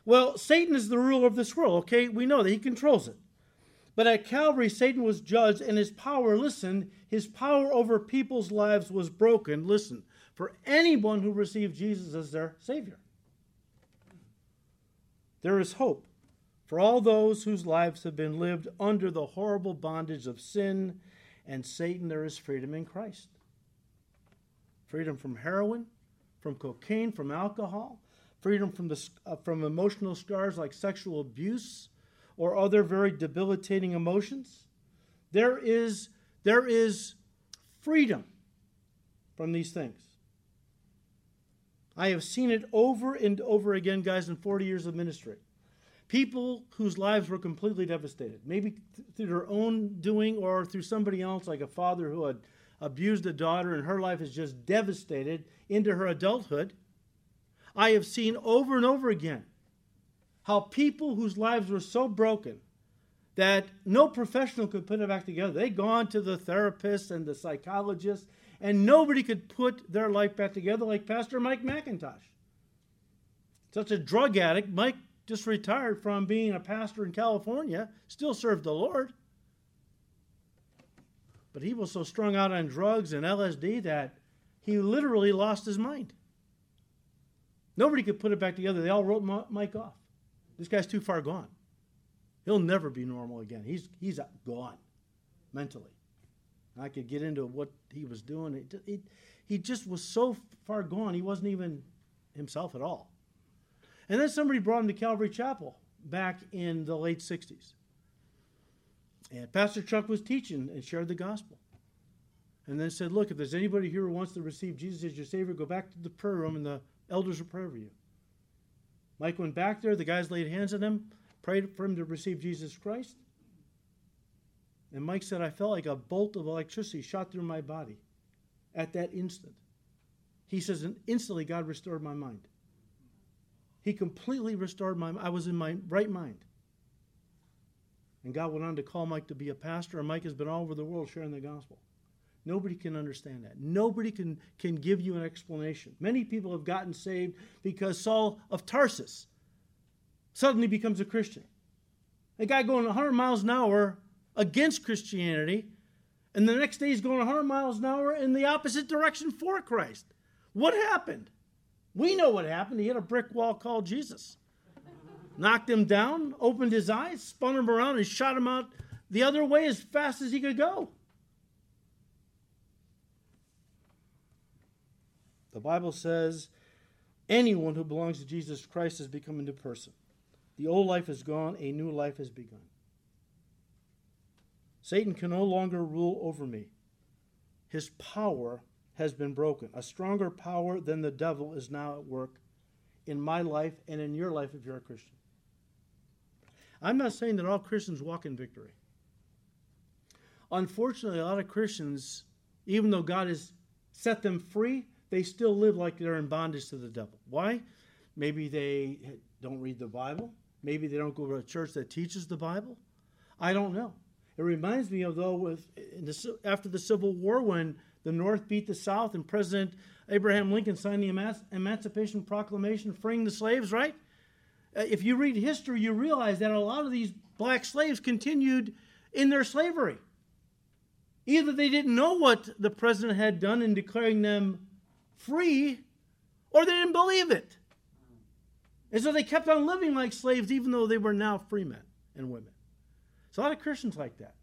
Well, Satan is the ruler of this world, okay? We know that he controls it. But at Calvary, Satan was judged, and his power, listen, his power over people's lives was broken, listen, for anyone who received Jesus as their Savior. There is hope for all those whose lives have been lived under the horrible bondage of sin and Satan. There is freedom in Christ. Freedom from heroin, from cocaine, from alcohol, freedom from, the, uh, from emotional scars like sexual abuse or other very debilitating emotions. There is, there is freedom from these things. I have seen it over and over again, guys, in forty years of ministry. People whose lives were completely devastated, maybe th- through their own doing or through somebody else, like a father who had abused a daughter and her life is just devastated into her adulthood. I have seen over and over again how people whose lives were so broken that no professional could put it back together. They'd gone to the therapist and the psychologist, and nobody could put their life back together, like Pastor Mike McIntosh. Such a drug addict, Mike just retired from being a pastor in California, still served the Lord. But he was so strung out on drugs and L S D that he literally lost his mind. Nobody could put it back together. They all wrote Mike off. This guy's too far gone. He'll never be normal again. He's, he's gone mentally. I could get into what he was doing. It, it, he just was so far gone, he wasn't even himself at all. And then somebody brought him to Calvary Chapel back in the late sixties. And Pastor Chuck was teaching and shared the gospel. And then said, look, if there's anybody here who wants to receive Jesus as your Savior, go back to the prayer room and the elders will pray for you. Mike went back there. The guys laid hands on him, prayed for him to receive Jesus Christ. And Mike said, I felt like a bolt of electricity shot through my body at that instant. He says, and instantly God restored my mind. He completely restored my mind. I was in my right mind. And God went on to call Mike to be a pastor, and Mike has been all over the world sharing the gospel. Nobody can understand that. Nobody can, can give you an explanation. Many people have gotten saved because Saul of Tarsus suddenly becomes a Christian. A guy going one hundred miles an hour against Christianity, and the next day he's going one hundred miles an hour in the opposite direction for Christ. What happened? We know what happened. He hit a brick wall called Jesus. Knocked him down, opened his eyes, spun him around, and shot him out the other way as fast as he could go. The Bible says anyone who belongs to Jesus Christ has become a new person. The old life is gone, a new life has begun. Satan can no longer rule over me. His power has been broken. A stronger power than the devil is now at work in my life and in your life if you're a Christian. I'm not saying that all Christians walk in victory. Unfortunately, a lot of Christians, even though God has set them free, they still live like they're in bondage to the devil. Why? Maybe they don't read the Bible. Maybe they don't go to a church that teaches the Bible. I don't know. It reminds me of, though, with, in the, after the Civil War, when the North beat the South and President Abraham Lincoln signed the Emanci- Emancipation Proclamation, freeing the slaves, right? If you read history, you realize that a lot of these black slaves continued in their slavery. Either they didn't know what the president had done in declaring them free, or they didn't believe it. And so they kept on living like slaves, even though they were now free men and women. It's a lot of Christians like that.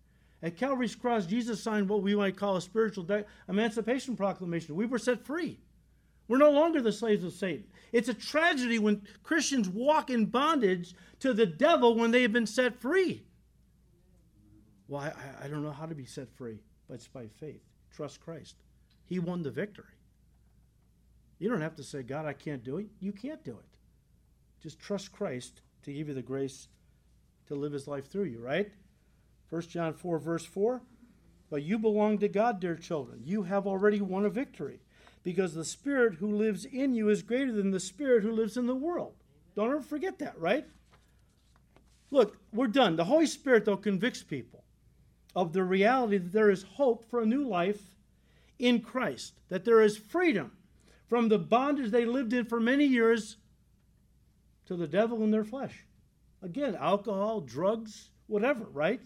At Calvary's cross, Jesus signed what we might call a spiritual de- emancipation proclamation. We were set free. We're no longer the slaves of Satan. It's a tragedy when Christians walk in bondage to the devil when they have been set free. Well, I, I don't know how to be set free, but it's by faith. Trust Christ. He won the victory. You don't have to say, God, I can't do it. You can't do it. Just trust Christ to give you the grace to live his life through you, right? First John four, verse four, but you belong to God, dear children. You have already won a victory because the Spirit who lives in you is greater than the spirit who lives in the world. Don't ever forget that, right? Look, we're done. The Holy Spirit, though, convicts people of the reality that there is hope for a new life in Christ, that there is freedom from the bondage they lived in for many years to the devil in their flesh. Again, alcohol, drugs, whatever, right?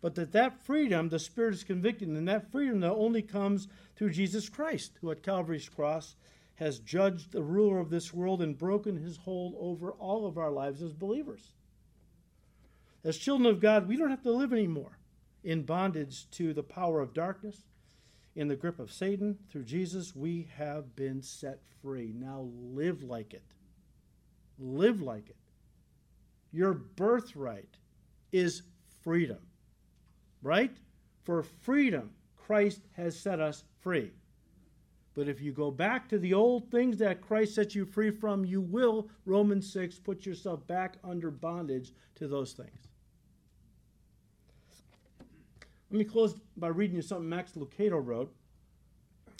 But that that freedom, the Spirit is convicting, and that freedom that only comes through Jesus Christ, who at Calvary's cross has judged the ruler of this world and broken his hold over all of our lives as believers. As children of God, we don't have to live anymore in bondage to the power of darkness, in the grip of Satan. Through Jesus, we have been set free. Now live like it. Live like it. Your birthright is freedom, right? For freedom, Christ has set us free. But if you go back to the old things that Christ set you free from, you will, Romans six, put yourself back under bondage to those things. Let me close by reading you something Max Lucado wrote.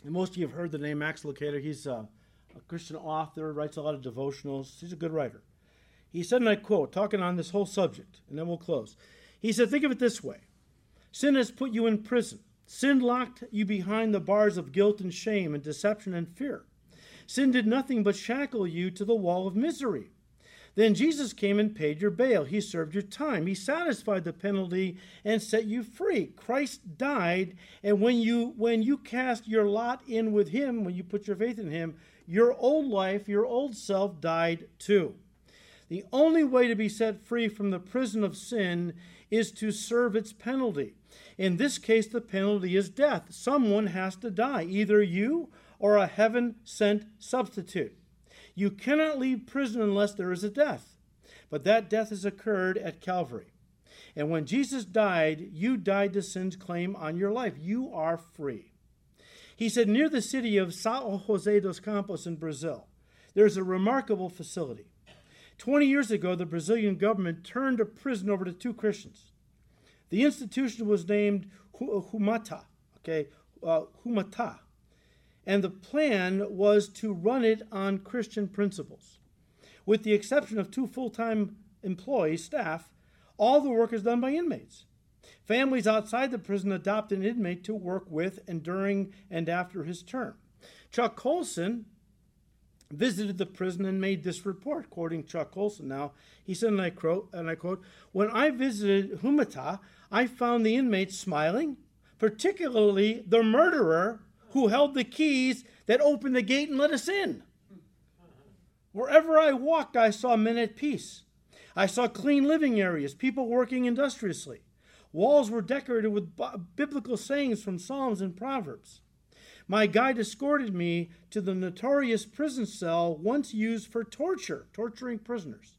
And most of you have heard the name Max Lucado. He's a, a Christian author, writes a lot of devotionals. He's a good writer. He said, and I quote, talking on this whole subject, and then we'll close. He said, think of it this way. Sin has put you in prison. Sin locked you behind the bars of guilt and shame and deception and fear. Sin did nothing but shackle you to the wall of misery. Then Jesus came and paid your bail. He served your time. He satisfied the penalty and set you free. Christ died, and when you when you cast your lot in with him, when you put your faith in him, your old life, your old self died too. The only way to be set free from the prison of sin is to serve its penalty. In this case, the penalty is death. Someone has to die, either you or a heaven-sent substitute. You cannot leave prison unless there is a death, but that death has occurred at Calvary. And when Jesus died, you died to sin's claim on your life. You are free. He said, near the city of São José dos Campos in Brazil, there's a remarkable facility. Twenty years ago, the Brazilian government turned a prison over to two Christians. The institution was named Humata, okay, uh, Humata, and the plan was to run it on Christian principles. With the exception of two full-time employees, staff, all the work is done by inmates. Families outside the prison adopt an inmate to work with and during and after his term. Chuck Colson visited the prison and made this report, quoting Chuck Colson now. He said, and I quote, and I quote, "When I visited Humata, I found the inmates smiling, particularly the murderer who held the keys that opened the gate and let us in. Wherever I walked, I saw men at peace. I saw clean living areas, people working industriously. Walls were decorated with biblical sayings from Psalms and Proverbs. My guide escorted me to the notorious prison cell once used for torture, torturing prisoners.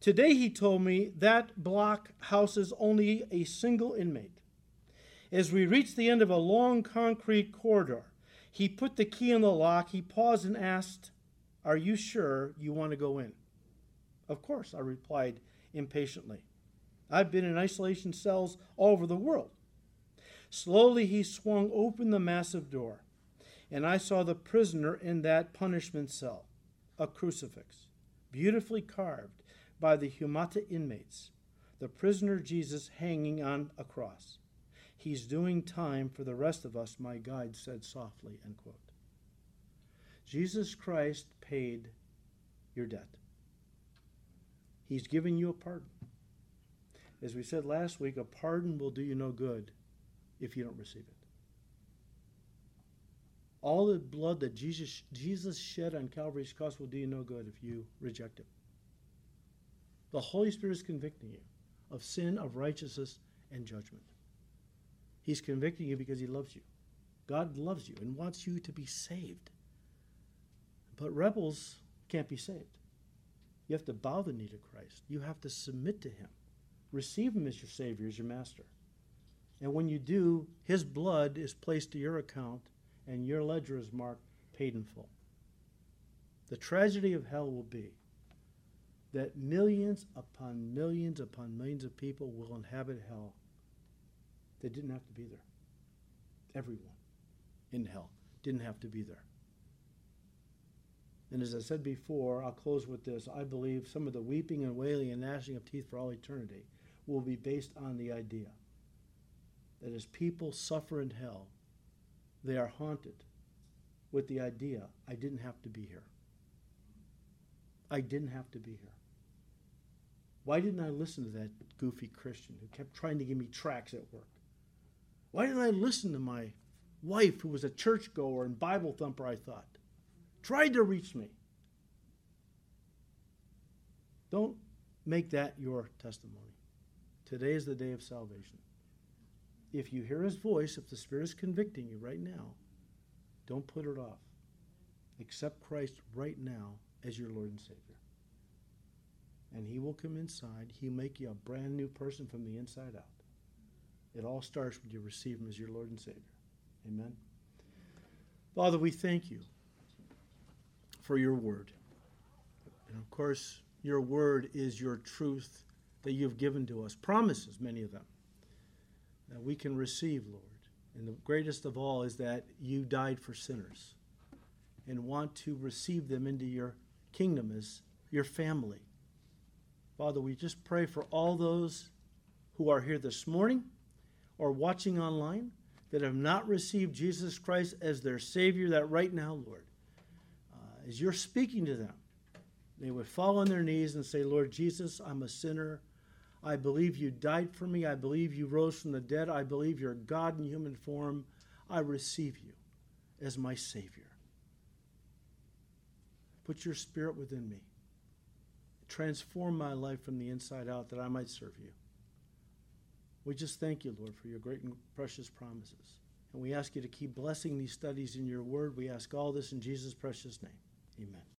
Today, he told me, that block houses only a single inmate. As we reached the end of a long concrete corridor, he put the key in the lock. He paused and asked, 'Are you sure you want to go in?' 'Of course,' I replied impatiently. 'I've been in isolation cells all over the world.' Slowly he swung open the massive door, and I saw the prisoner in that punishment cell, a crucifix, beautifully carved by the Humata inmates, the prisoner Jesus hanging on a cross. 'He's doing time for the rest of us,' my guide said softly," end quote. Jesus Christ paid your debt. He's given you a pardon. As we said last week, a pardon will do you no good if you don't receive it. All the blood that Jesus Jesus shed on Calvary's cross will do you no good if you reject it. The Holy Spirit is convicting you of sin, of righteousness, and judgment. He's convicting you because he loves you. God loves you and wants you to be saved. But rebels can't be saved. You have to bow the knee to Christ. You have to submit to him. Receive him as your Savior, as your Master. And when you do, his blood is placed to your account, and your ledger is marked paid in full. The tragedy of hell will be that millions upon millions upon millions of people will inhabit hell. They didn't have to be there. Everyone in hell didn't have to be there. And as I said before, I'll close with this. I believe some of the weeping and wailing and gnashing of teeth for all eternity will be based on the idea that as people suffer in hell, they are haunted with the idea, I didn't have to be here. I didn't have to be here. Why didn't I listen to that goofy Christian who kept trying to give me tracts at work? Why didn't I listen to my wife who was a churchgoer and Bible thumper, I thought? Tried to reach me. Don't make that your testimony. Today is the day of salvation. If you hear his voice, if the Spirit is convicting you right now, don't put it off. Accept Christ right now as your Lord and Savior. And he will come inside. He'll make you a brand new person from the inside out. It all starts when you receive him as your Lord and Savior. Amen. Father, we thank you for your word. And of course, your word is your truth that you've given to us. Promises, many of them, that we can receive, Lord. And the greatest of all is that you died for sinners and want to receive them into your kingdom as your family. Father, we just pray for all those who are here this morning or watching online that have not received Jesus Christ as their Savior, that right now, Lord, as you're speaking to them, they would fall on their knees and say, Lord Jesus, I'm a sinner. I believe you died for me. I believe you rose from the dead. I believe you're God in human form. I receive you as my Savior. Put your Spirit within me. Transform my life from the inside out that I might serve you. We just thank you, Lord, for your great and precious promises. And we ask you to keep blessing these studies in your word. We ask all this in Jesus' precious name. Amen.